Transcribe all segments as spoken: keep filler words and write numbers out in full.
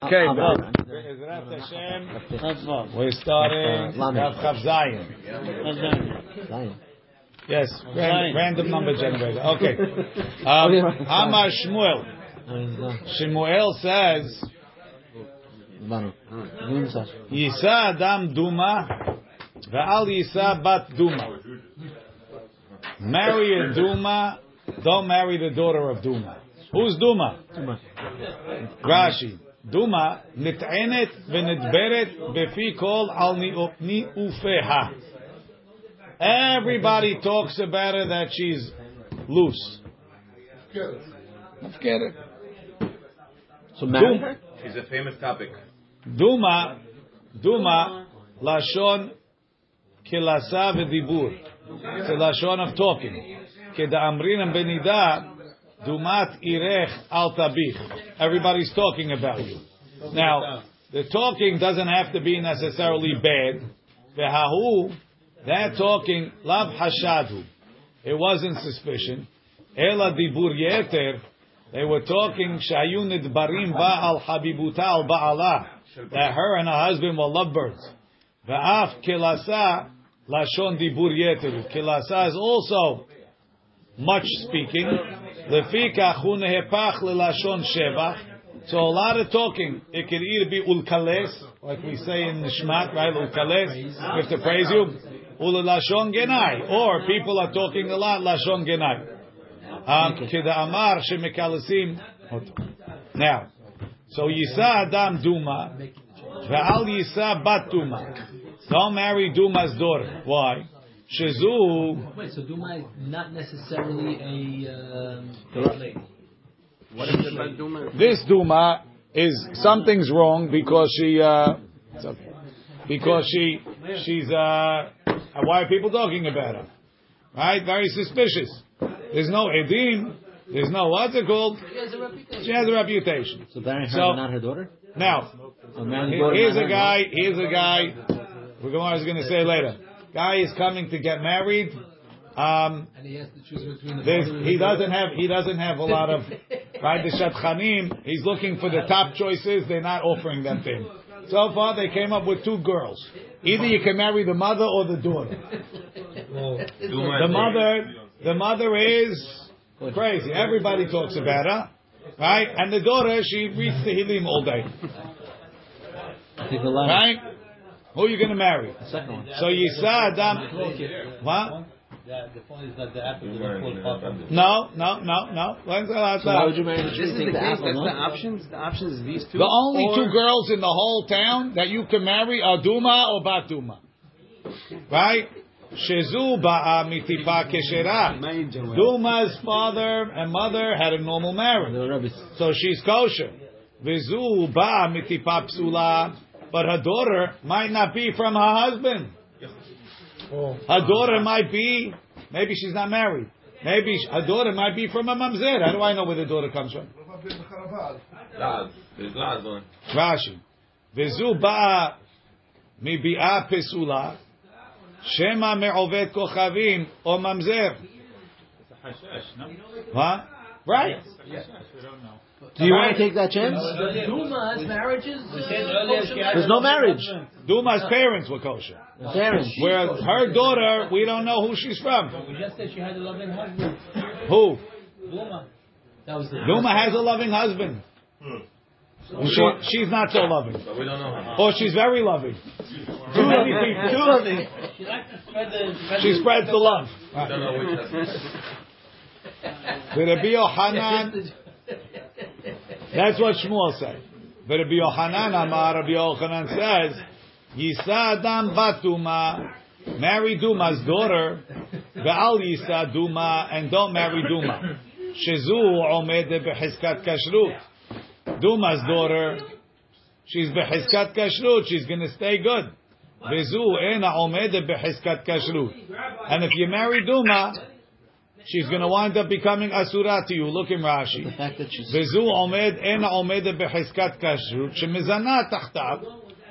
Okay, Be'ezrat Hashem, we're starting Daf Chav Zayin. Yes, random number generator. Okay. Um, Amar Shmuel. Shmuel says, Yisah Adam Duma, Ve'al Yisah Batuma. Marry a Duma, don't marry the daughter of Duma. Who's Duma? Rashi. Duma nit'enet v'nitberet b'fi kol al ni'ufeha. Everybody talks about her that she's loose. Forget it. So Duma, she's a famous topic. Duma, Duma, lashon kilasa v'dibur. It's a lashon of talking. Kedamrin and Benidah. Dumat irech al tabich. Everybody's talking about you. Now, the talking doesn't have to be necessarily bad. Vehahu, that talking, lav hashadu. It wasn't suspicion. Ela dibur yeter. They were talking, shayu nidbarim ba'al habibuta al ba'ala. That her and her husband were lovebirds. Ve'af kilasa, lashon dibur yeter. Kilasa is also much speaking. So a lot of talking. It could either be ulkales, like we say in the Shmat, right? Ulkales, we have to praise you. Ulelashon genai, or people are talking a lot. Lashon genai. Now, so Yisah Adam Duma, Ve'al Yisah Bat Duma. Don't marry Duma's daughter. Why? Shezu. Wait, so Duma is not necessarily a uh, lady. What is it Duma? This Duma is something's wrong because she, uh, because she, she's. Uh, why are people talking about her? Right, very suspicious. There's no edim. There's no what's it called? She has a reputation. She has a reputation. So marrying her, so, not her daughter. Now, so here's a guy. Here's a guy. We're going. I was going to say later. Guy is coming to get married. Um, and he has to choose between the he doesn't have he doesn't have a lot of right the Shatchanim. He's looking for the top choices. They're not offering that thing. So far, they came up with two girls. Either you can marry the mother or the daughter. The mother, the mother is crazy. Everybody talks about her, right? And the daughter, she reads the Hilim all day, right? Who are you going to marry? The second one. So Yisah Adam. What? The point is that the apple doesn't fall from it. No, no, no, no. So why would you marry the tree? This is the, the case. That's the options. The options is these two. The only or two girls in the whole town that you can marry are Duma or Batuma. Right? Shezu ba'a mitipa keshera. Duma's father and mother had a normal marriage. So she's kosher. Vizu ba'a mitipa psula. But her daughter might not be from her husband. Her daughter might be, maybe she's not married. Maybe her daughter might be from a mamzer. How do I know where the daughter comes from? Rashi. Vizu ba'a mi bi'a pesula shema me'ovet kochavim o mamzer. What? Right. Do you want to take that chance? Duma's marriage is uh, there's no marriage. Duma's parents were kosher. The parents. Where her daughter, we don't know who she's from. But we just said she had a loving husband. Who? Duma. That was the Duma has a loving husband. Hmm. So she, she's not so loving. So we don't know. Or she's very loving. Too many people. Too loving. She likes to spread the. Spread she the spreads the love. Right. Don't know which. Rabbi Yochanan. That's what Shmuel said. But Rabbi Yochanan Amar, Rabbi Yochanan says, Yisah Adam Batuma, marry Duma's daughter, Ve'al Yisah Duma, and don't marry Duma. Shezu omed behizkat kashrut. Duma's daughter, she's behizkat kashrut, she's going to stay good. Vezu ena omed behizkat kashrut. And if you marry Duma, she's going to wind up becoming asura to you. Look in Rashi. The fact that she's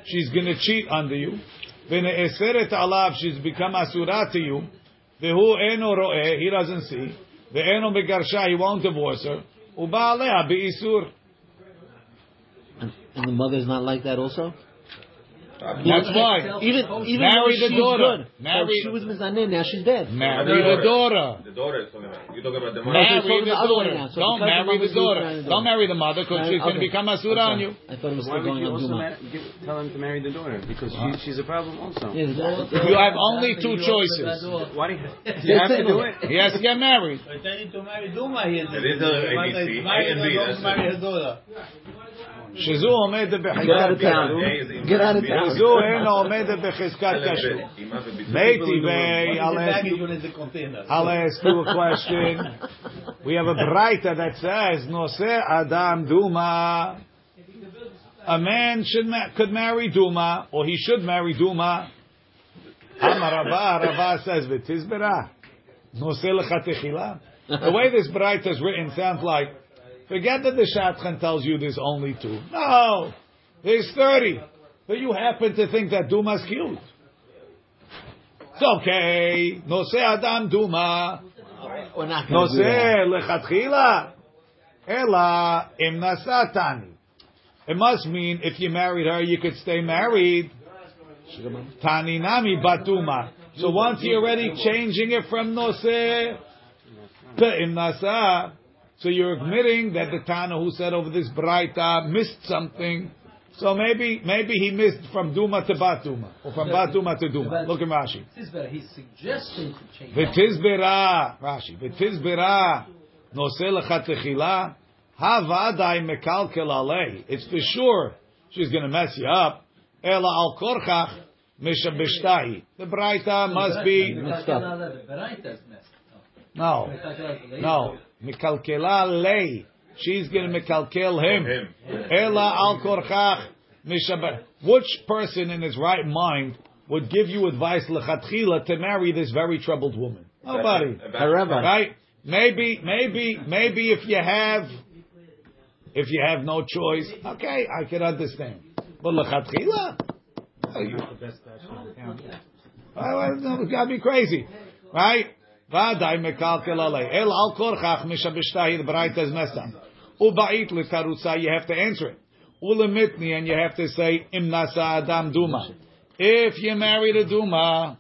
she's going to cheat under you. She's become asura to you. He doesn't see. He won't divorce her. and the mother is not like that also? Uh, that's fine. Even, even marry the daughter. Good, marry. She was mizanin. Now she's dead. Marry the daughter. The daughter is talking about. You talking about the mother. Marry the, the daughter. Now, so don't marry the, the daughter. daughter. Don't marry the mother because she's okay. going to become asura on you. I thought it was still going on Duma. Tell him to marry the daughter because huh? she, she's a problem also. Yes, you have only two choices. Why do you, you have to do it? He has to get married. I tell you to marry Duma. He is. There is no A B C. Don't marry his daughter. She's omed bechizkat. Get out of town. Get out of town. Shezu eno omed bechizkat kashrut. Meiti vei. I'll ask you. I'll ask you a question. We have a braita that says Yisah Adam Duma. A man should ma- could marry Duma, or he should marry Duma. Amar Rabba. Rabba says v'tizbera. Yisah l'chatechila. The way this braita is written sounds like. Forget that the Shatran tells you there's only two. No! There's thirty. But you happen to think that Duma's cute. It's okay. Yisah Adam Duma. Yisah lechatchila. Ela imna satani. It must mean if you married her, you could stay married. Tani nami batuma. So once you're already changing it from Yisah to imna satani. So you're admitting that the Tana who said over this Braita missed something. So maybe maybe he missed from Duma to Batuma. Or from Batuma to Duma. Look at Rashi. He's suggesting to change V'tizbera. Rashi. V'tizbera. Noseh l'chatechila. Havadai mekalkel alei. It's for sure she's going to mess you up. Ela al korchach mishabishtai. The Braita must be... No. No. Mikalkela lei. She's going to mikalkel him. Ela al korchach mishaber. Which person in his right mind would give you advice lechatchila to marry this very troubled woman? Nobody. Right? Maybe, maybe, maybe if you have, if you have no choice, okay, I can understand. But lechatchila? It's got to be crazy, right? V'adai mekalkel alei. El al korchach mishabishtahi. The baraita is messed up. Uba'it l'tarutza. You have to answer it. Ulemitni, and you have to say imnasa adam duma. If you marry the duma,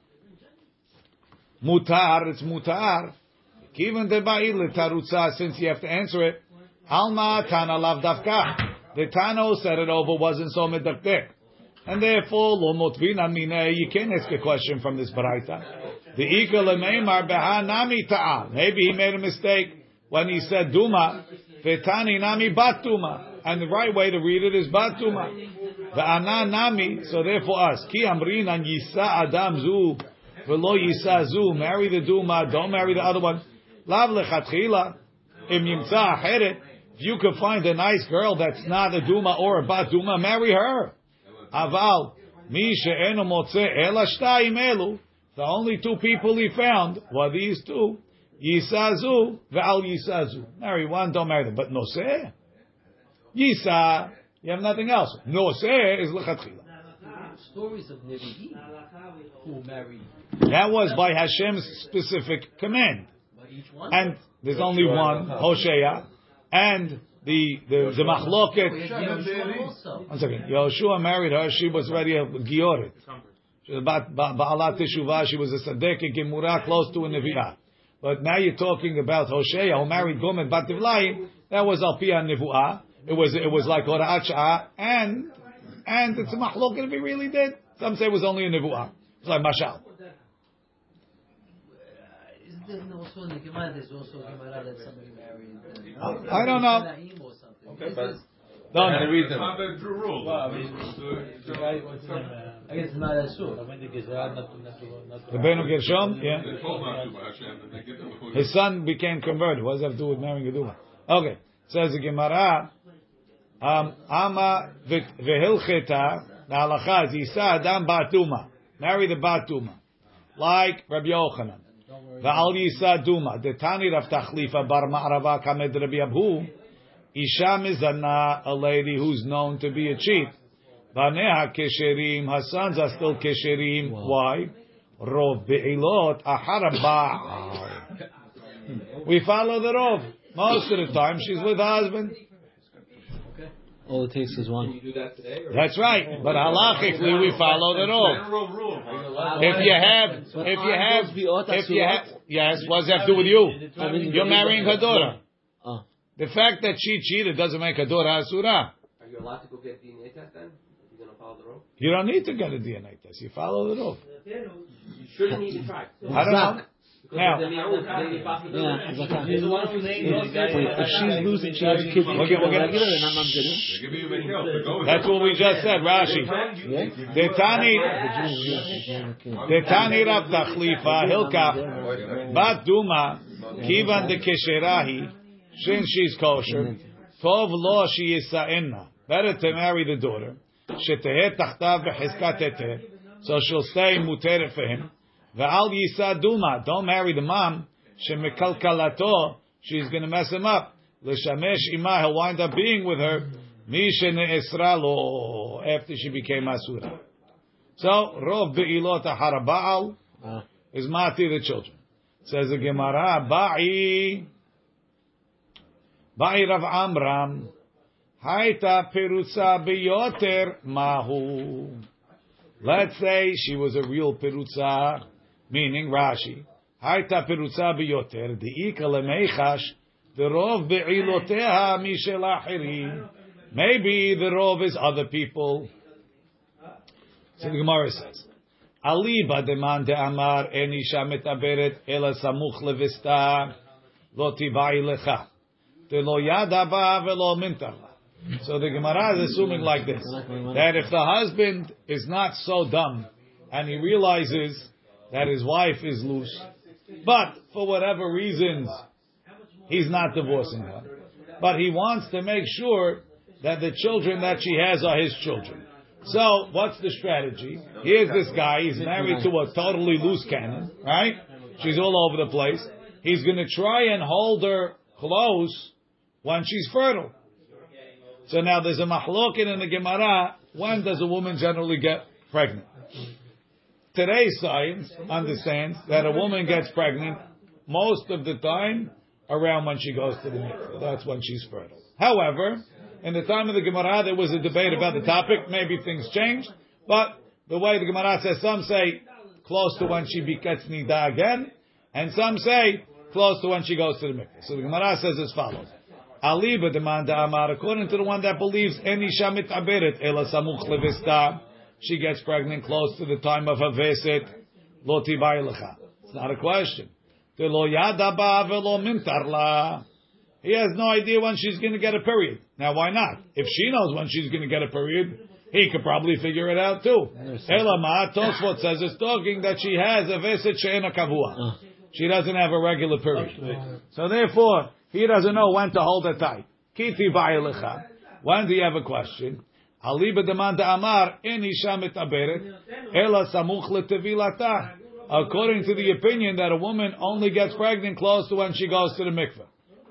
mutar. It's mutar. Even the ba'it l'tarutza. Since you have to answer it, alma tana lav davka. The Tano said it over wasn't so medaktek, and therefore lo motvina minei. You can't ask a question from this baraita. The equal Meimar beha nami ta'a. Maybe he made a mistake when he said Duma. Fetani nami batuma. And the right way to read it is batuma. The ana nami. So therefore us. Ki amrin an yisa adam zu. Velo yisa zu. Marry the Duma. Don't marry the other one. Lav lechatchila. Im yimtza acheret. If you could find a nice girl that's not a Duma or a batuma, marry her. Aval. Mi she'enu motze ela shtayim elu. The only two people he found were these two, Yisah zu ve'al Yisah zu. Marry one, don't marry them. But Yisah, Yisah, you have nothing else. Yisah is l'chatchila. Stories of Nevi'im who married. That was by Hashem's specific command. And there's only one, Hoshea, and the the the machloket. One second, Yoshua married her. She was already a giorit. About Baalat Teshuvah, she was a Sadeke Gemurah, close to a Nevi'ah. But now you're talking about Hoshea, who married Gomer Bat Tivlaim. That was Al Pia Nevu'ah. It was it was like Horat Sha'ah, and and it's a Machlok if he really did. Some say it was only a Nevu'ah. It's like Mashal. Isn't there also in the Gemara, there's also a Gemara that somebody married? I don't know. Okay, but... Don't no, no, read them. I guess not as sure. The Benu Gershom, yeah. His son became converted. What does that have to do with marrying a Duma? Okay. Says the Gemara, Ama v'hilcheta, the halacha is Yisah Adam Batuma. Marry the Batuma. Like Rabbi Yochanan. V'al Yisah Duma. The Tani Rav Tachlifa Bar Ma'arava Kamed Rabbi Abhu. Isha mizana, a lady who's known to be a cheat. Baneha kesherim, her sons are still kesherim. Why? Rov be'ilot aharabah. We follow the Rov. Most of the time she's with her husband. All it takes is one. Can you do that today? That's right. But halachically, we followed it all. If you have, if you have, if you have, yes, what does that have to do with you? You're marrying her daughter. The fact that she cheated doesn't make her daughter asura. Are you allowed to go get D N A test then? You're going to follow the rule? You don't need to get a D N A test. You follow the rule. You shouldn't even try. I don't know. Now, if she's losing, she has kids. We'll get, we'll get, that's what we just said, Rashi. Detani, Detani Rav Tachlifa Hilka Batuma Kivan de Kesherahi. Since she's kosher, Tov Lo she Yisaenna. Better to marry the daughter. Shetehet Tachtav Behizkatete. So she'll stay muteret for him. Ve'al Yisah Duma, don't marry the mom. Shemekalkalato, she's going to mess him up. L'shamesh imah, he'll wind up being with her. Mi shene'esra lo, after she became asura. So rov be'ilot ahar ba'al is mati the children. Says the Gemara, ba'i ba'i Rav Amram hayta perutza beyoter mahu. Let's say she was a real perutza. Meaning Rashi, Hayta perutza biyoter diika lemeichash the rov beiloteha mishel achirim. Maybe the rov is other people. So the Gemara says, Ali bademan de amar enisha metaberet ela samuch levista lo tivai lecha de lo yadava velo mintarla. So the Gemara is assuming like this, that if the husband is not so dumb and he realizes that his wife is loose, but for whatever reasons he's not divorcing her, but he wants to make sure that the children that she has are his children. So what's the strategy? Here's this guy, he's married to a totally loose cannon, right? She's all over the place. He's going to try and hold her close when she's fertile. So now there's a mahlokin in the Gemara. When does a woman generally get pregnant? Today's science understands that a woman gets pregnant most of the time around when she goes to the mikveh. That's when she's fertile. However, in the time of the Gemara, there was a debate about the topic. Maybe things changed. But the way the Gemara says, some say close to when she gets nidah again, and some say close to when she goes to the mikveh. So the Gemara says as follows. Aliba demanda amar, according to the one that believes, Enisha mitaberet ela samuch levista, she gets pregnant close to the time of her visit. Lo tivai lecha. It's not a question. De lo yada ba velo mintarla. He has no idea when she's going to get a period. Now, why not? If she knows when she's going to get a period, he could probably figure it out too. Ela ma Tosfot says it's talking that she has a visit she'ena kavua. She doesn't have a regular period. So therefore, he doesn't know when to hold her tight. Kiti ba'elecha. When do you have a question? Ali b'demanda amar en isha mitaberet ela samuch letevilata. According to the opinion that a woman only gets pregnant close to when she goes to the mikveh.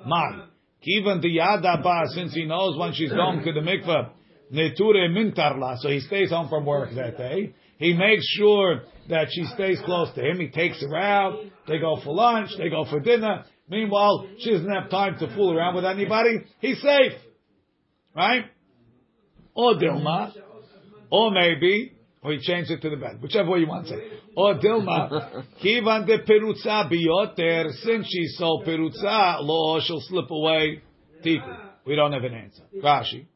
Man, even the yadaba, since he knows when she's going to the mikveh, neture mintarla. So he stays home from work that day. He makes sure that she stays close to him. He takes her out. They go for lunch. They go for dinner. Meanwhile, she doesn't have time to fool around with anybody. He's safe. Right? Or Dilma. Or maybe, or he changed it to the bed. Whichever way you want to say. Or Dilma. Kivan de perutza biyoter. Since she's so perutza, lo, she'll slip away. Tiku. We don't have an answer. Rashi.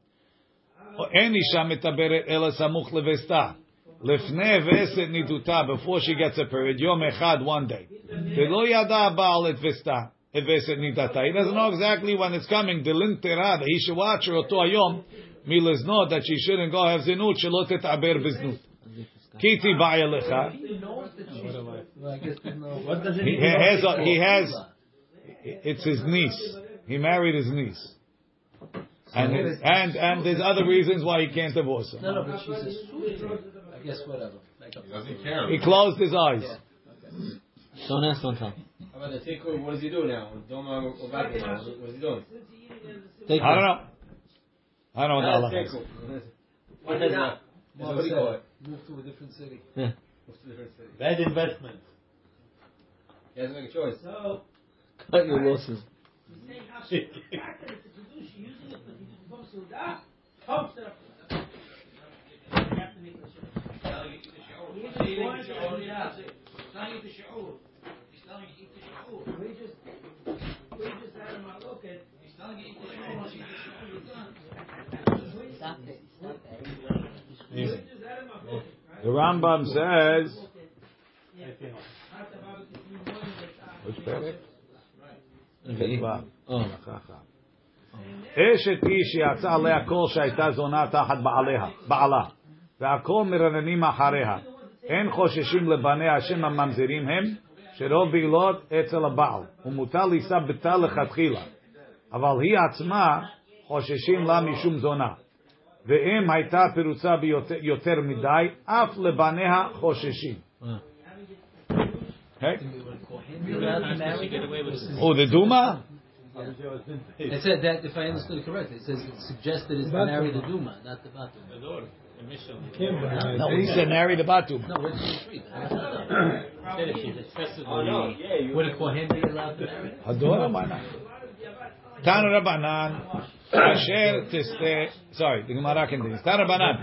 Before she gets a period, Yom Echad, one day. He doesn't know exactly when it's coming. He should watch her to ayom. Miles know that she shouldn't go have zinut. Shelo tetaber biznut. Kiti ba'elecha. He has. He has. It's his niece. He married his niece. And and and there's other reasons why he can't divorce her. No, no, but she's a suitor. I guess whatever. He doesn't care. He closed his eyes. Don't ask, don't tell. What does he do now? What is he doing? Take I don't know. I don't know what that is. Why not? Move to a different city. Yeah. Move to a different city. Bad investment. He has to make a choice. No. Cut your losses. The Rambam says, which perek? אשת איש שיצא עליה קול שהייתה זונה תחת בעלה, והכל מרננים אחריה, אין חוששים לבניה השם הממזרים הם, שרוב בעילות אצל הבעל, ומותר לישא בתר לכתחילה, אבל היא עצמה חוששים לה משום זונה, ואם הייתה פירוצה ביותר מדי, אף לבניה חוששים. Okay. Oh, the Duma? It said that, if I understood correctly, it says it suggests that it's to marry the Duma, not the Batuma. No, he said marry the Batuma. No, we're just free. Would a Kohen be allowed to marry? Hadora Banan. Tanu Rabbanan. Asher Tisteh. Sorry, the Gemara continues. Tanu Rabbanan.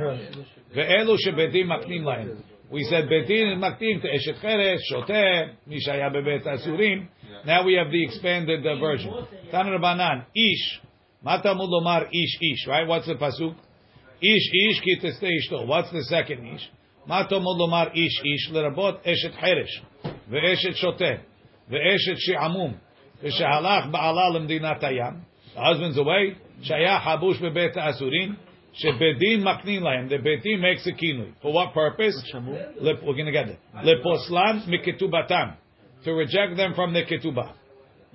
Ve'elu shebedim maknim lahem. We said Betin Maktim to Eshet Cheres, Shoteh, Mishaya Bebet Asurim. Now we have the expanded uh, version. Tan Rabbanan, Ish, Matamud Lomar, Ish, Ish, right? What's the pasuk? Ish, Ish, Ki Testeh Ishto. What's the second Ish? Matamud Lomar, Ish, Ish, Lerabot, Eshet Cheres, Ve'eshet Shoteh, Ve'eshet She'amum, Ve'shehalach Ba'ala Lemdinat Hayam. The husband's away. Shaya Habush Bebet Asurim. Shebedin maknin lahem. The bedin makes a kinui. For what purpose? We're going to get it. Leposlan miketubatam. To reject them from the ketubah.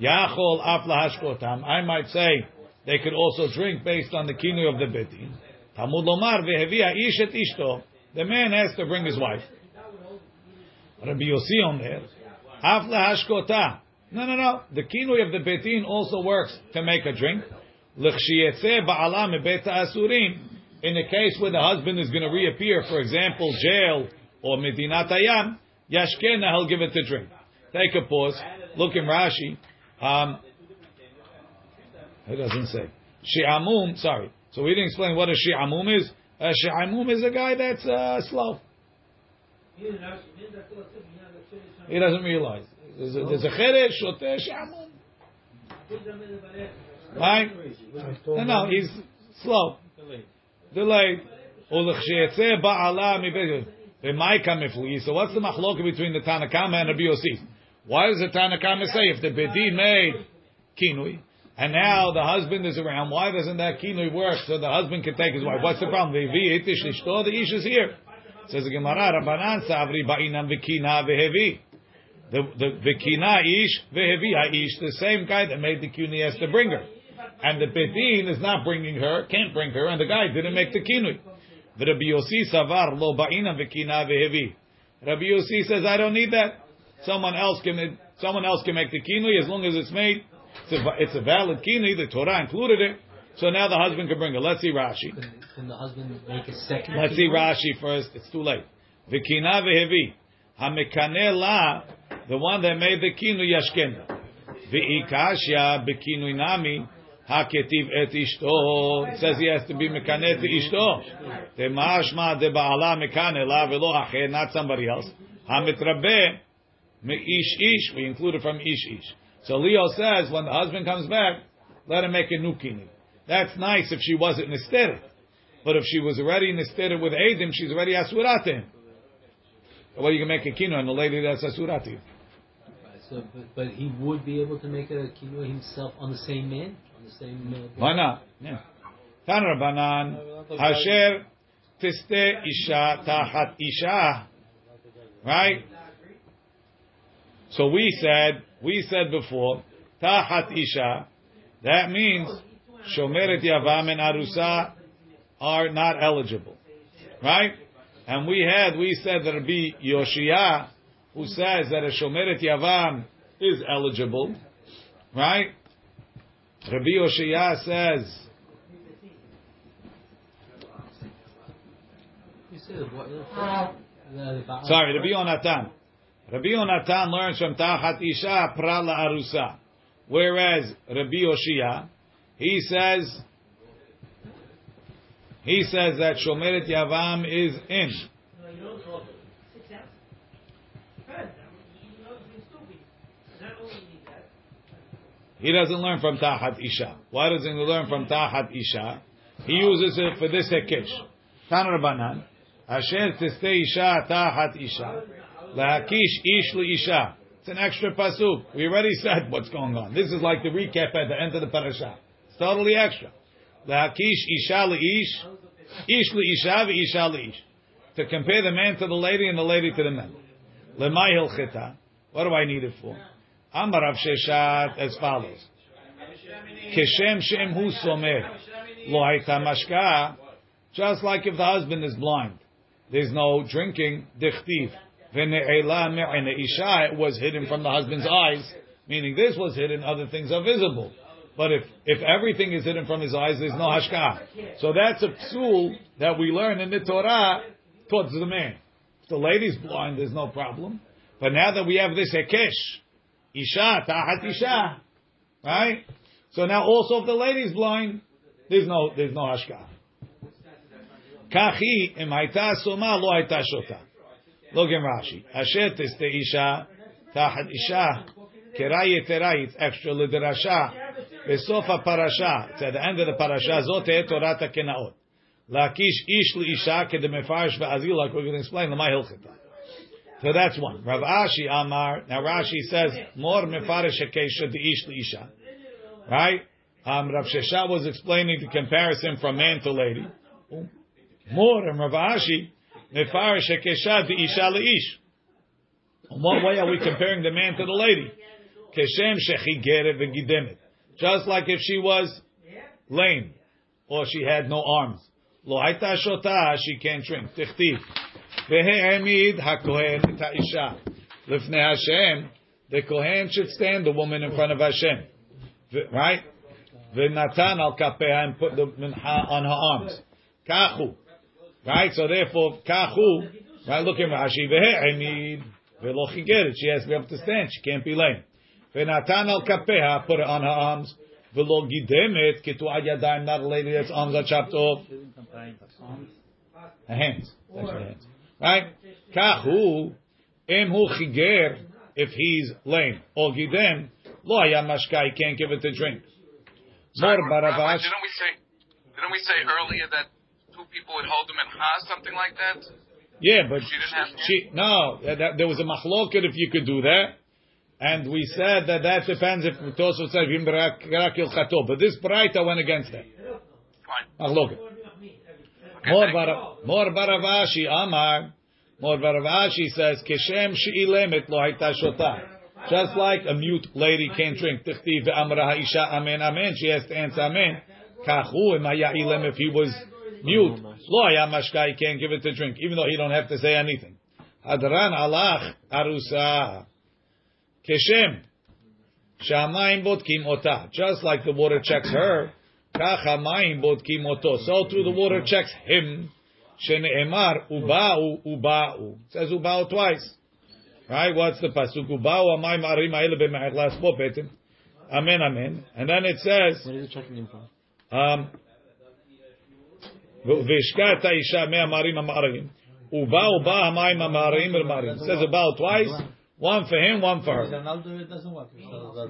Yachol af lahashkotam. I might say they could also drink based on the kinui of the bedin. Tamud lomar vehevia ishet ishto. The man has to bring his wife. Rabbi Yossi on there. Af lahashkotam. No, no, no. The kinui of the bedin also works to make a drink. In the case where the husband is going to reappear, for example, jail or Medinat Hayam, Yashkena, he'll give it to drink. Take a pause. Look in Rashi. Um, it doesn't say. She'amum, sorry. So we didn't explain what a she'amum is. A she'amum is a guy that's uh, slow. He doesn't realize. There's a cheresh, shoteh, she'amum. Right? No, no, he's slow. Delayed. So what's the machloka between the Tanakama and Rabbi Yossi? Why does the Tanakama say if the Bedin made kinui, and now the husband is around, why doesn't that kinui work so the husband can take his wife? What's the problem? The ish is here. Says the Gemara, Rabbanan savri ba'inam v'kina v'hevi. The v'kina ish v'hevi ha'ish. The same guy that made the kinui has to bring her. And the Bedin is not bringing her, can't bring her, and the guy didn't make the kinui. Rabbi Yossi savar lo ba'ina v'kina v'hevi. Rabbi Yossi says, I don't need that. Someone else can, someone else can make the kinui as long as it's made. It's a, it's a valid kinui. The Torah included it. So now the husband can bring her. Let's see Rashi. Can, can the husband make a second? Let's see Rashi first. It's too late. V'kina v'hevi. Hamekane la, the one that made the kinui yashkena. V'ikashya b'kinui nami. Haketiv et ishto. It says he has to be mekanet to ishto. The mashma de ba'ala mekanela velo acher, not somebody else. Hametrabe me ish ish. We included from ish ish. So Leo says when the husband comes back, let him make a new kinui. That's nice if she wasn't nisteret, but if she was already nisteret with Adim, she's already asurat to him. Well, you can make a kinui on the lady that's asurat to you. So, but, but he would be able to make a kinui himself on the same man. Why not? Tan Rabbanan Hasher Tiste Isha Tahat Isha. Right? So we said, we said before, Tahat Isha, that means Shomeret Yavam and Arusa are not eligible. Right? And we had, we said that Rabbi Oshia, who says that a Shomeret Yavam is eligible. Right? Rabbi O'Shia says, sorry, Rabbi O'Natan. Rabbi O'Natan learns from Tahat Isha Prala Arusa. Whereas Rabbi O'Shia, he says, He says that Shomeret Yavam is in. He doesn't learn from Tahat Isha. Why doesn't he learn from Tahat Isha? He uses it for this hekesh. Tan Rabbanan, Asher Tistei Isha Tahat Isha, Lahakish Ish Li Isha. It's an extra pasuk. We already said what's going on. This is like the recap at the end of the parasha. It's totally extra. Lahakish Isha Li Ish, Ish Li Isha Vi Isha Li Ish. To compare the man to the lady and the lady to the man. Lemay Hilchita. What do I need it for? Amar Rav Sheshat as follows: Keshem Shem Hu Somer Lo Hayta Mashka. Just like if the husband is blind, there's no drinking. Dichtiv Vene'ela Me'ene Isha. It was hidden from the husband's eyes, meaning this was hidden. Other things are visible, but if if everything is hidden from his eyes, there's no hashka. So that's a psul that we learn in the Torah towards the man. If the lady's blind, there's no problem. But now that we have this hekesh. Isha, Tahat Isha. Right? So now also if the lady's blind, there's no, there's no hashka. Kachi, im haita soma, lo haita shota. Look in Rashi. Asher tiste Isha, Tahat Isha, Keraye Terai, it's extra liderasha, Besofa parasha, it's at the end of the parasha, Zote Torata Kenaot. Lakish ish li Isha, Kedemefarish ve'azil, like we're going to explain, Lama Hilchita. So that's one. Rav Ashi Amar. Now Rashi says more mefaresh hakeisha deish leisha, right? Um, Rav Sheshat was explaining the comparison from man to lady. More and Rav Ashi mefaresh hakeisha deisha leish. In what way are we comparing the man to the lady? Keshem shechigerev v'gidemet. Just like if she was lame or she had no arms. Lo hayta shota, she can't drink. Tichtiv. Ve'he'emid ha'kohen et ha'isha. Lifnei Hashem, the kohen should stand the woman in front of Hashem. Right? Ve'natan al kapeha, and put the mincha on her arms. Kachu. Right? So therefore, kachu, right, look at Rashi. Ve'he'emid ve'lo chigeret. She has to be able to stand. She can't be lame. Ve'natan al kapeha, put it on her arms. Ve'lo gidemet kitu'ad yadayim, not a lady that's arms are chopped off. Her hands. That's her hands. Right? Kahu, emhu chiger, if he's lame. Or gidem, lo hayam mashkai, can't give it to drink. Sorry, Rabbi, didn't we say, didn't we say earlier that two people would hold him in ha, something like that? Yeah, but she didn't have she, no, that, that, there was a machloket if you could do that. And we said that that depends if Tosso said, but this Braita went against that. Machloket. More Baravashi Amar, More Baravashi says, Keshem She'ilemet lo hayta shota. Just like a mute lady can't drink. Tichtiv ve'amra ha'isha amen amen. She has to answer amen. Kachu im haya ilem, if he was mute, lo haya mashka, he can't give it to drink, even though he don't have to say anything. Hadran alach arusa. Keshem she'amayim botkim ota. Just like the water checks her. So through the water checks him. Shene'emar uba'u uba'u. It says uba'u twice. Right? What's the pasuk? Uba'u amayim arim ha'ile b'me'achlas popetim. Amen, amen. And then it says, what is it checking him for? V'shkat ha'isha me'amarim amarim. Uba'u ba'u amayim amarim amarim. It says uba'u twice. One for him, one for her.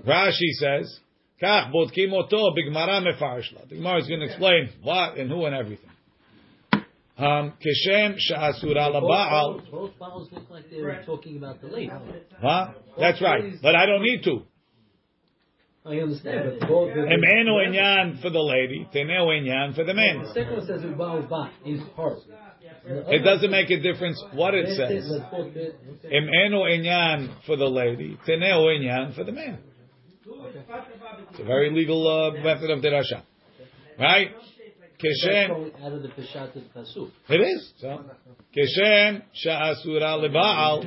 Rashi says, Kach bodkim oto b'gmara mefarshla. The Gemara is going to explain what and who and everything. Keshem she'asura laba'al. Both bottles look like they're talking about the lady. Huh? That's right. But I don't need to. I understand. Emenu enyan for the lady. Teneu enyan for the man. The second one says uba'u ba is her. It doesn't make a difference what it says. Emenu enyan for the lady. Teneu enyan for the man. It's a very legal uh, method of derasha, right? Keshem out of the peshat of pasuk. It is. Keshem she'asura lebaal,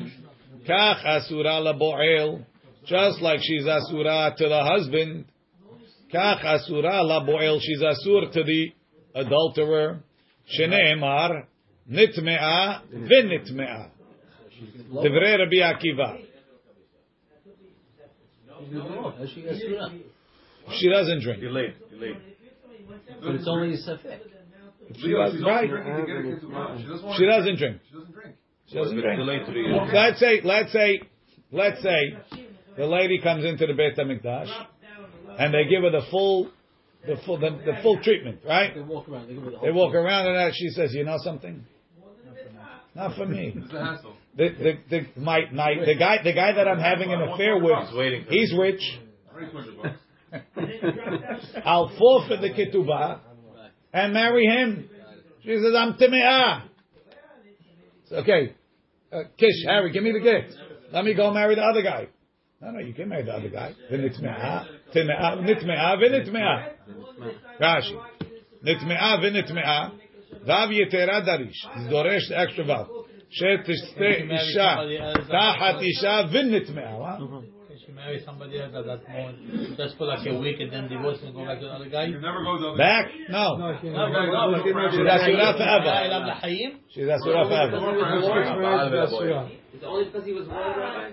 kach asura laboel. Just like she's asura to the husband, kach asura laboel. She's asur to the adulterer. Sheneemar nitmea v'nitmea. Divrei Rabbi Akiva. She doesn't drink. Delayed, delayed. But it's only a safek. She was right. She doesn't drink. She doesn't drink. She doesn't drink. Let's say, let's say, let's say, the lady comes into the Beit HaMikdash and they give her the full, the full, the, the full treatment, right? They walk around. They, give her the whole they walk thing. around and she says, "You know something? Not for me. It's a hassle. The the the my my the guy the guy that I'm having an affair with, he's rich. I'll forfeit the ketubah and marry him." She says, "I'm timeah." Okay, uh, Kish, Harry, give me the gift. Let me go marry the other guy. No, no, you can't marry the other guy. V'nitmeah, timeah, nitmeah, v'nitmeah. Rashi, nitmeah, v'nitmeah. Vav yetera darish. Doresh the extra vav. Shetiste isha, tahat isha, v'nitmeah. Marry somebody else at that moment, just for like a week, and then divorce and go back to another guy. You never go to back? No. no she no, no, she's asura forever. She's asura forever. It's only because he was warned, Rabbi.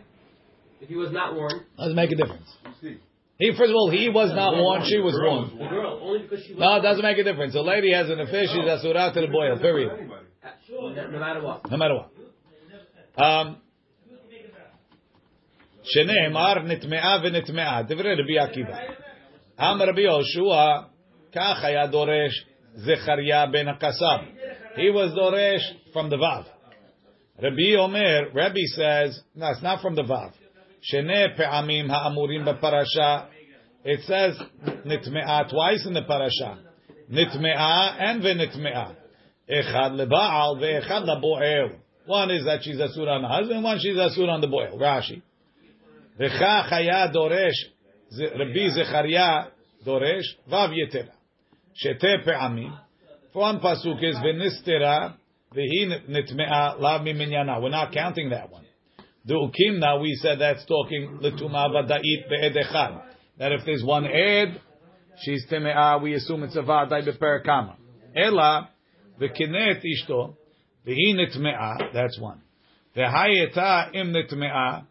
If he was not warned, doesn't make a difference. He first of all, he was not warned. She was warned. The girl, only because she was. No, it doesn't make a difference. A lady has an affair. She's asura to the boy. Period. No matter what. No matter what. Um. Sheneimar nitmeah v'nitmeah. Divrei Rabbi Akiva. Am Rabbi Yoshua kach haya doresh Zechariah ben Hakasab. He was doresh from the vav. Rabbi Omer, Rabbi says, no, it's not from the vav. Shene pe'amim ha'amurim b'parasha. It says nitmeah twice in the parasha. Nitmeah and v'nitmeah. Echad lebaal ve'echad laboel. One is that she's asur on the husband, one she's asur on the boil. Rashi. V'cha chaya doresh, Rabbi Zechariah doresh, vav yetera. Shete pe'amim. One pasuk is, v'nistera, v'hi nitme'a, lav minyana. We're not counting that one. The ukimna, we said that's talking, l'tumah vada'it be'ed echad. That if there's one ed, she's teme'ah, we assume it's a vadai be'perakama. Ela, v'kinet ishto, v'hi nitme'ah, that's one. V'hayeta im nitme'ah,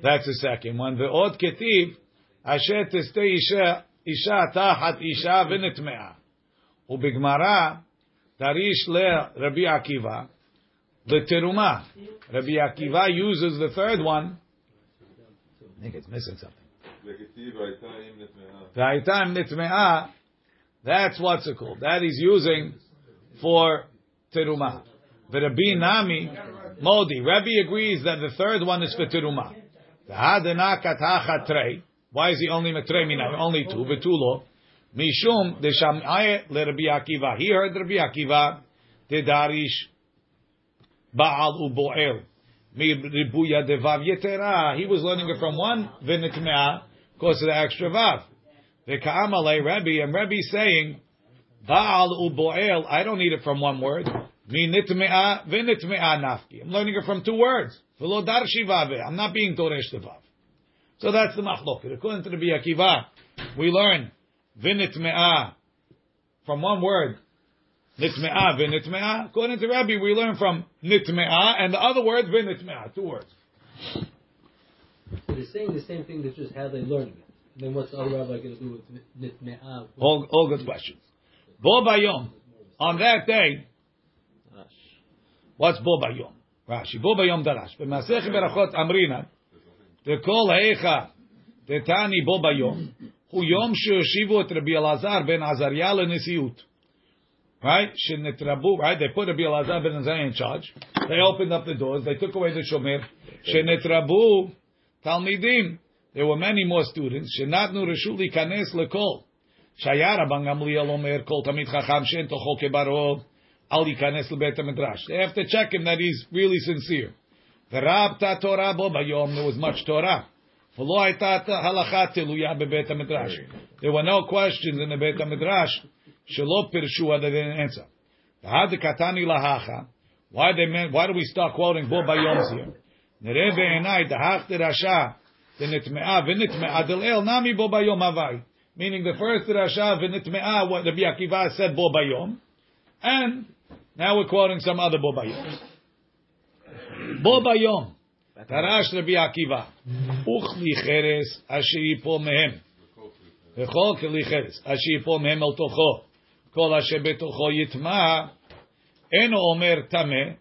that's the second one. Ve'od ketiv, asher testei isha, isha tahat isha v'nitmeah. U'bigmara, darish le Rabbi Akiva, l'teruma. Rabbi Akiva uses the third one. I think it's missing something. Ve'aytaim nitmeah. That's what's it called. That is using for teruma. Ve'Rabbi Nami, Modi. Rabbi agrees that the third one is for teruma. Why is he only metrei minah? Only two, betulo. Mishum deshamay leRabbi Akiva. He heard Rabbi Akiva tedarish baal uboel miribuya devav yetera. He was learning it from one v'nitmeah because of the extra vav. V'ka'amalei Rabbi, and Rabbi saying baal uboel. I don't need it from one word. Mi nitmeah v'nitmeah nafki. I'm learning it from two words. I'm not being Toresh the Vav. So that's the Machlokit. According to Rabbi Akiva, we learn Vinitme'ah from one word, Nitme'ah, Vinitme'ah. According to Rabbi, we learn from Nitme'ah and the other word, Vinitme'ah. Two words. So they're saying the same thing, that's just how they're learning it. Then what's the other rabbi going to do with Nitme'ah? All, all good questions. Bo Bayom, on that day, what's Bo Bayom? Rashi, bo bayom darash. B'masech berachot amrina, dekol heicha, detani bo bayom, hu yom sheyoshivu et Rabbi Elazar ben Azariah l'nesiyut. Right? Shenetrabu, right? They put Rabbi Elazar ben Azariah in charge. They opened up the doors. They took away the shomer. Shenetrabu talmidim. There were many more students. Shenatnu reshut likanes lekol. Shayara Ram Gamliel omer kol tamid chacham she'en tochol kebarov. Ali kanes lebet midrash. They have to check him that he's really sincere. V'rabta Torah bo bayom. There was much Torah. V'lo hayta halacha teluya bebet midrash. There were no questions in the bet midrash. Shelo pirshua, they didn't answer. Had katani lahacha. Why they meant? Why do we start quoting bo bayoms here? Nerei ve'enai dahach derasha v'nitmeah v'nitmeah delel nami bo bayom avai. Meaning the first derasha v'nitmeah what Rabbi Akiva said bo bayom, and now we're quoting some other Bo Bayom. Bo Bayom. Tarash Rabbi Akiva. Uchli cheres asher yipo mehem. V'chol keli cheres asher yipo mehem el tocho. Kol asher betocho yitma eno omer tameh,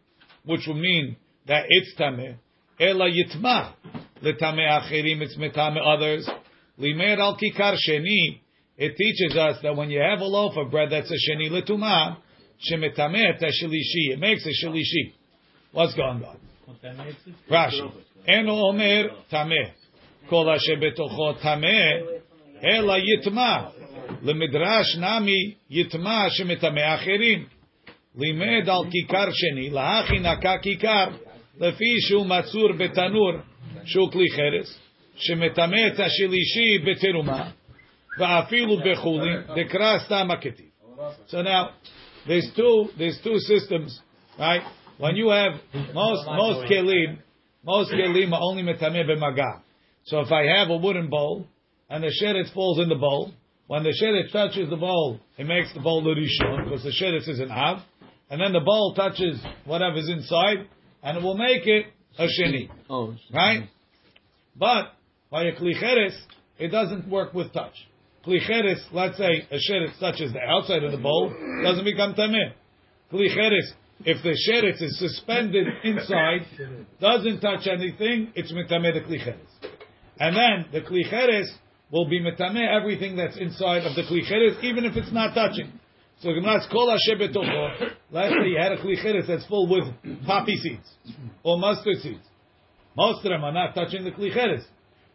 which will mean that it's tameh. Ela yitma letameh acherim, it's metameh others. Limer al kikar sheni, it teaches us that when you have a loaf of bread that's a sheni letumah, shemetameh ta shlishi, it makes a shlishi. What's going on? Rashi eno omer tameh. Kol asher betocho tameh. Ela yitma lemidrash nami yitma shemetameh acherim. Limed al kikar sheni laachinaka kikar lefi shu matzur betanur shu kli cheres shemetameh et hashlishi beteruma va'afilu bechulin dekra stam haketiv. So now there's two there's two systems, right? When you have most most kelim most kelim are only metameh b'maga. So if I have a wooden bowl and the sheretz falls in the bowl, when the sheretz touches the bowl, it makes the bowl l'rishon because the sheretz is an av. And then the bowl touches whatever's inside, and it will make it a sheni. Oh, right? But by a kli cheres, it doesn't work with touch. Kli cheres, let's say a sheretz touches the outside of the bowl, doesn't become tameh. Kli cheres, if the sheretz is suspended inside, doesn't touch anything, it's metameh the kli cheres. And then the kli cheres will be metameh everything that's inside of the kli cheres, even if it's not touching. So Gemara's kol ashebetoko. Last day you had a kli cheres that's full with poppy seeds or mustard seeds. Most of them are not touching the kli cheres.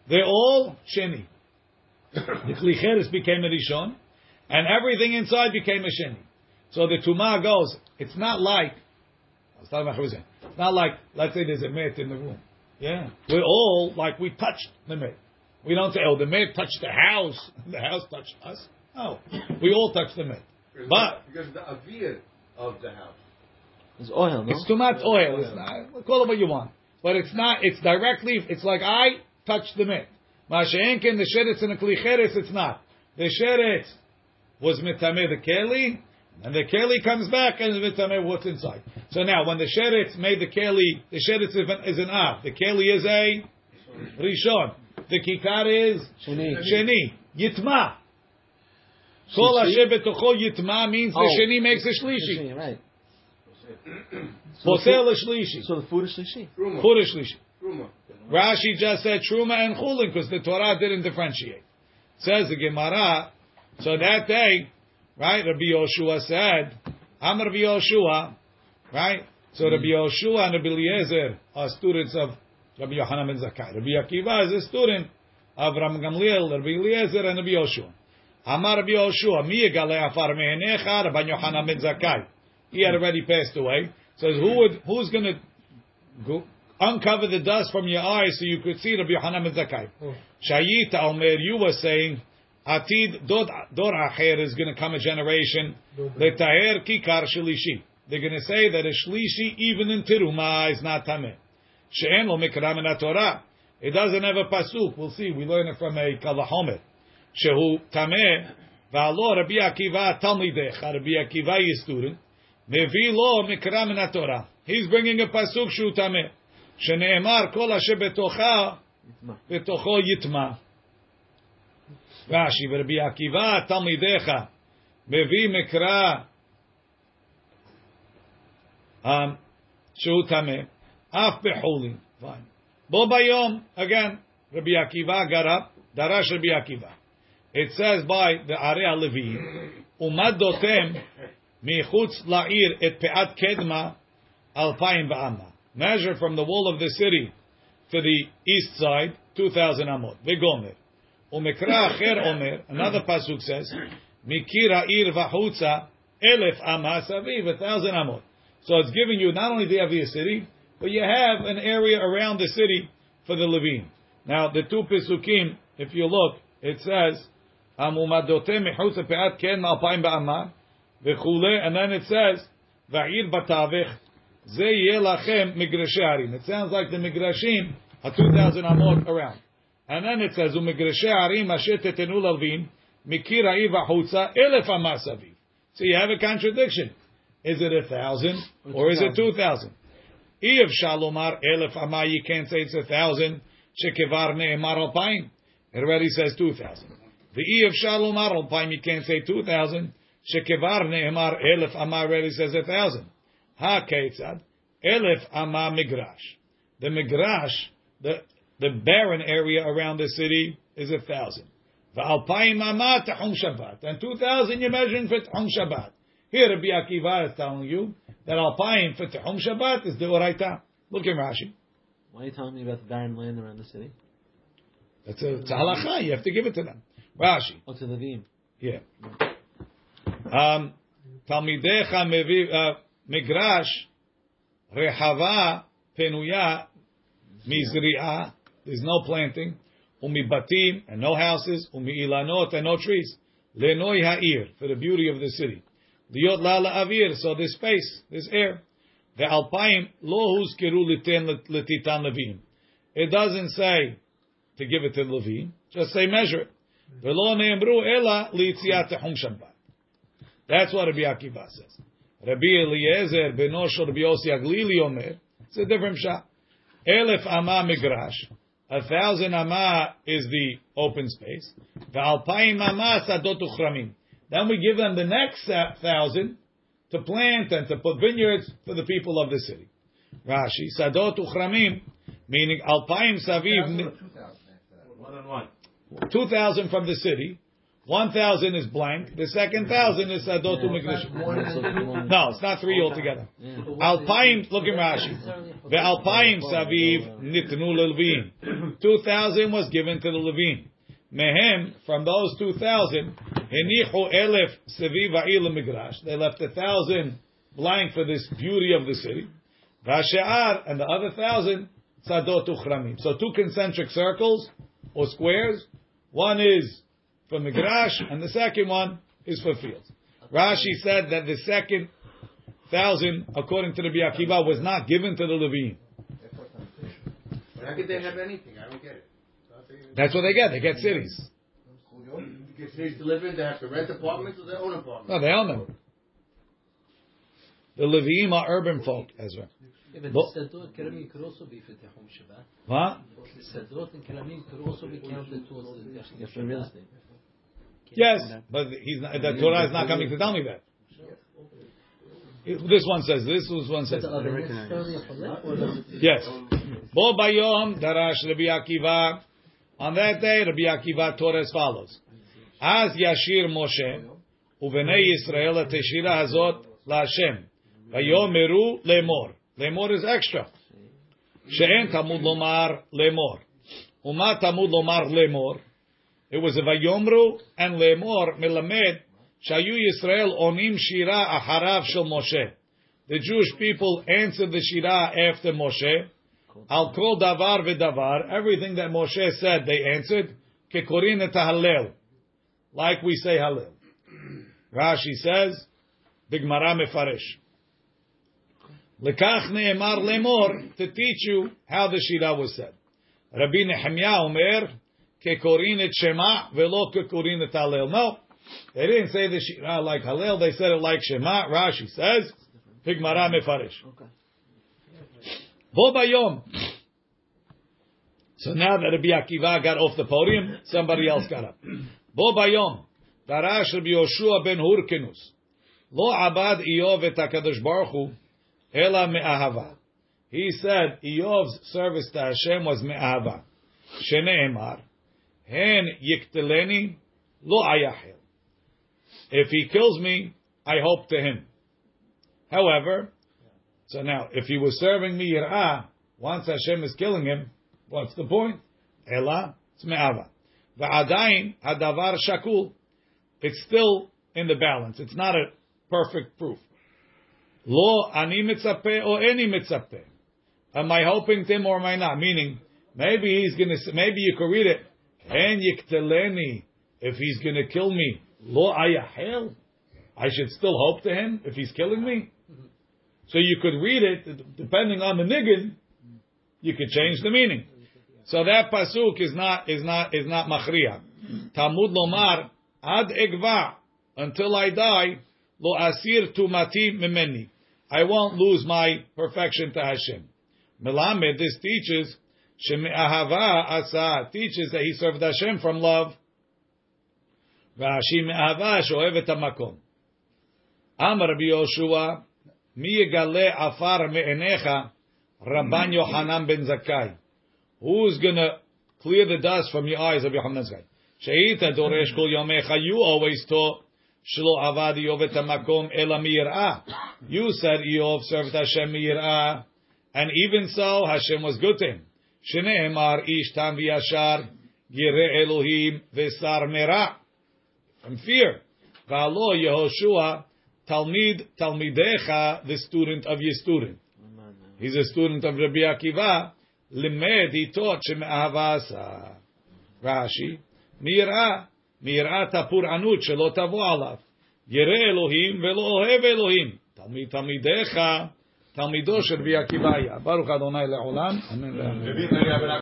They're all sheni. The kli cheres became a rishon, and everything inside became a sheni. So the tumah goes. It's not like I was talking about Hussein. It's not like, let's say there's a mate in the room. Yeah, we're all like we touched the mate. We don't say, oh, the mate touched the house. The house touched us. No, we all touched the mate. But because the avir of the house is oil, no? It's too much oil. It's not. Call it what you want, but it's not. It's directly. It's like I touched the mit. Ma'ashenken the sheretz and the kli cheres. It's not. The sheretz was mitameh the keli, and the keli comes back and is mitameh what's inside. So now, when the sheretz made the keli, the sheretz is an av. The keli is a rishon. The kikar is sheni. Sheni yitma. Kol asher betocho yitma means the sheni makes a shlishi. Right. Posel a shlishi. So the food is shlishi. Food is shlishi. Rashi just said truma and chulin because the Torah didn't differentiate. Says the Gemara. So that day, right? Rabbi Yoshua said, "I'm Rabbi Yoshua," right? So Rabbi Yoshua and Rabbi Eliezer are students of Rabbi Yochanan Ben Zakkai. Rabbi Akiva is a student of Ram Gamliel, Rabbi Eliezer, and Rabbi Yoshua. Amar Rabbi Oshia, mi egalei afar mehenecha, Rabbi Yochanan Ben Zakkai. He had already passed away. Says, who would, who's going to uncover the dust from your eyes so you could see Rabbi Yochanan Ben Zakkai? Shayita Omer, you were saying, Atid dor acher is going to come a generation. Letaher kikar shlishi. They're going to say that a shlishi, even in Tiruma, is not tameh. She'en lo mikra min haTorah. It doesn't have a pasuk. We'll see. We learn it from a kalahomet. Shehu tameh v'alo Rabbi Akiva talmidech. Rabbi Akiva is student. Mevi lo mikra min haTorah. He's bringing a pasuk shehu tameh. Sheneemar kol asher betocha betocho yitma. Rashi Rabbi Akiva talmidecha mevi mikra shehu tameh af bechulin. Fine. Bo bayom again. Rabbi Akiva got up. Darash Rabbi Akiva. It says by the Arei Levi, Umadotem michutz la'ir et pe'at kedma alpayim ba'amah. Measure from the wall of the city to the east side, two thousand amot. Vegomer. Umekra acher omer. Another pasuk says, Mikira ir v'chutza elef amah saviv, a thousand amot. So it's giving you not only the Avir city, but you have an area around the city for the Levim. Now the two pesukim, if you look, it says. And then it says, it sounds like the Migrashim are two thousand amot around. And then it says, so you have a contradiction. Is it a thousand or is it two thousand? You can't say it's a thousand. It already says two thousand. The E of Shalom Aral Paim, you can't say two thousand. Shekevar ne'emar elef amah really says a thousand. Ha keitzad elef amah migrash. The migrash, the the barren area around the city is a thousand. Va'alpayim amah tahum Shabbat, and two thousand you're measuring for tahum Shabbat. Here Rabbi Akiva is telling you that alpayim for tahum Shabbat is the oraita. Look in Rashi. Why are you telling me about the barren land around the city? That's a, it's a halakha. You have to give it to them. Rashi. Oh, to the Vim. Yeah. Um, Talmidecha mevi migrash rehava penuya mizriah. There's no planting. Umi batim and no houses. Umi ilanot and no trees. Lenoi ha'ir, for the beauty of the city. Liot lala avir, so there's space, there's air. The alpayim lo huzkiru liten letitan levim. It doesn't say to give it to Levi, just say measure it. V'lo ne'emru ela li'tziat tehum Shabbat. That's what Rabbi Akiva says. Rabbi Eliezer ben Oshar Rabbi Yossi Aglili Omer. It's a different shot. Elef amah migrash. A thousand amah is the open space. V'alpayim amah sadot uchramim. Then we give them the next thousand to plant and to put vineyards for the people of the city. Rashi sadot uchramim, meaning alpayim saviv. One on one. Two thousand from the city. One thousand is blank. The second thousand is Sadotu Migrish. No, it's not three altogether. Alpayim, look at Rashi. The Alpayim Saviv Nitnu Levim. Two thousand was given to the Levim. Mehem, from those two thousand, Henichu Elef Saviv Ha'il Migrash. They left a thousand blank for this beauty of the city. Vashe'ar, and the other thousand, Sadotu Chramim. So two concentric circles, or squares. One is for migrash, and the second one is for fields. Rashi said that the second thousand, according to Rabbi Akiva, was not given to the Levim. How could they have anything? I don't get it. That's what they get. They get cities. They get cities to live in. They have to rent apartments or they own apartments. No, they own them. The Levim are urban folk, Ezra. Yeah, but the Sadot and Keramim could also be for Tehom Shabbat. What? The Sadot and Keramim could also be counted towards the real estate. Yes, but he's not, the Torah is not coming to tell me that. This one says this, this one says that. Yes. Bo bayom darash Rabbi Akiva. On that day, Rabbi Akiva taught as follows. Az yashir Moshe, uvenei Yisrael ateshira hazot la'Hashem. Vayomeru lemor. Lemor is extra. She'en tamud lomar lemor. Uma tamud lomar lemor. It was a vayomru and lemor melamed. Shayu Yisrael onim shira acharav shel Moshe. The Jewish people answered the shira after Moshe. Al kol davar v'davar. Everything that Moshe said, they answered. Kekorin et hallel. Like we say hallel. Rashi says, the Gemara mefaresh. Lekach ne'emar lemor, to teach you how the shira was said. Rabbi Nechemyah omer, kekorin et shema, velo kekorin et halel. No, they didn't say the shira like halel, they said it like shema. Rashi says, pigmara mefarish. Bo bayom. So now that Rabbi Akiva got off the podium, somebody else got up. Bo bayom, darash Rabbi Yoshua ben Hurkenus. Lo abad Iyov et HaKadosh Baruch Hu. Ela me'ahava. He said, Iyov's service to Hashem was me'ahava. Shene'emar. Hen yikteleni lo ayahil. If he kills me, I hope to him. However, so now, if he was serving me yir'ah, once Hashem is killing him, what's the point? Ela, it's me'ahava. V'adayin hadavar shakul. It's still in the balance. It's not a perfect proof. Lo ani mitzape or any mitzape. Am I hoping him or am I not? Meaning, maybe he's gonna. Maybe you could read it. En yikteleni, if he's gonna kill me, lo ayahel. I should still hope to him if he's killing me. So you could read it depending on the nigun. You could change the meaning. So that pasuk is not is not is not machriya. Talmud lomar ad egva, until I die. Lo asir tumati mimeni. I won't lose my perfection to Hashem. Melamed, this teaches, sheme'ahava asa, teaches that he served Hashem from love. V'ashim me'ahava sho'ev et hamakom. Amar Rabbi Yoshua, mi yegale afar me'enecha Rabbi Yochanan Ben Zakkai. Who's going to clear the dust from your eyes of Yochanan Ben Zakkai? She'ita doresh kol yomecha. You always taught, shelo avad Yov et hamakom ela miyir'ah. You said Yov served Hashem miyir'ah. And even so, Hashem was good to him. Shenehemar ish tam v'yashar yireh Elohim v'sar merah. From fear. V'alo Yehoshua Talmid Talmidecha, the student of your student. He's a student of Rabbi Akiva. Limed, he taught Shem Ahavasa. Rashi. Mira, Mira tapur anut shelo tavo alav. Yireh Elohim velo ohev Elohim. Talmid Talmidecha. Talmidosh Rabbi Akiva. Baruch Adonai le'olam. Amen.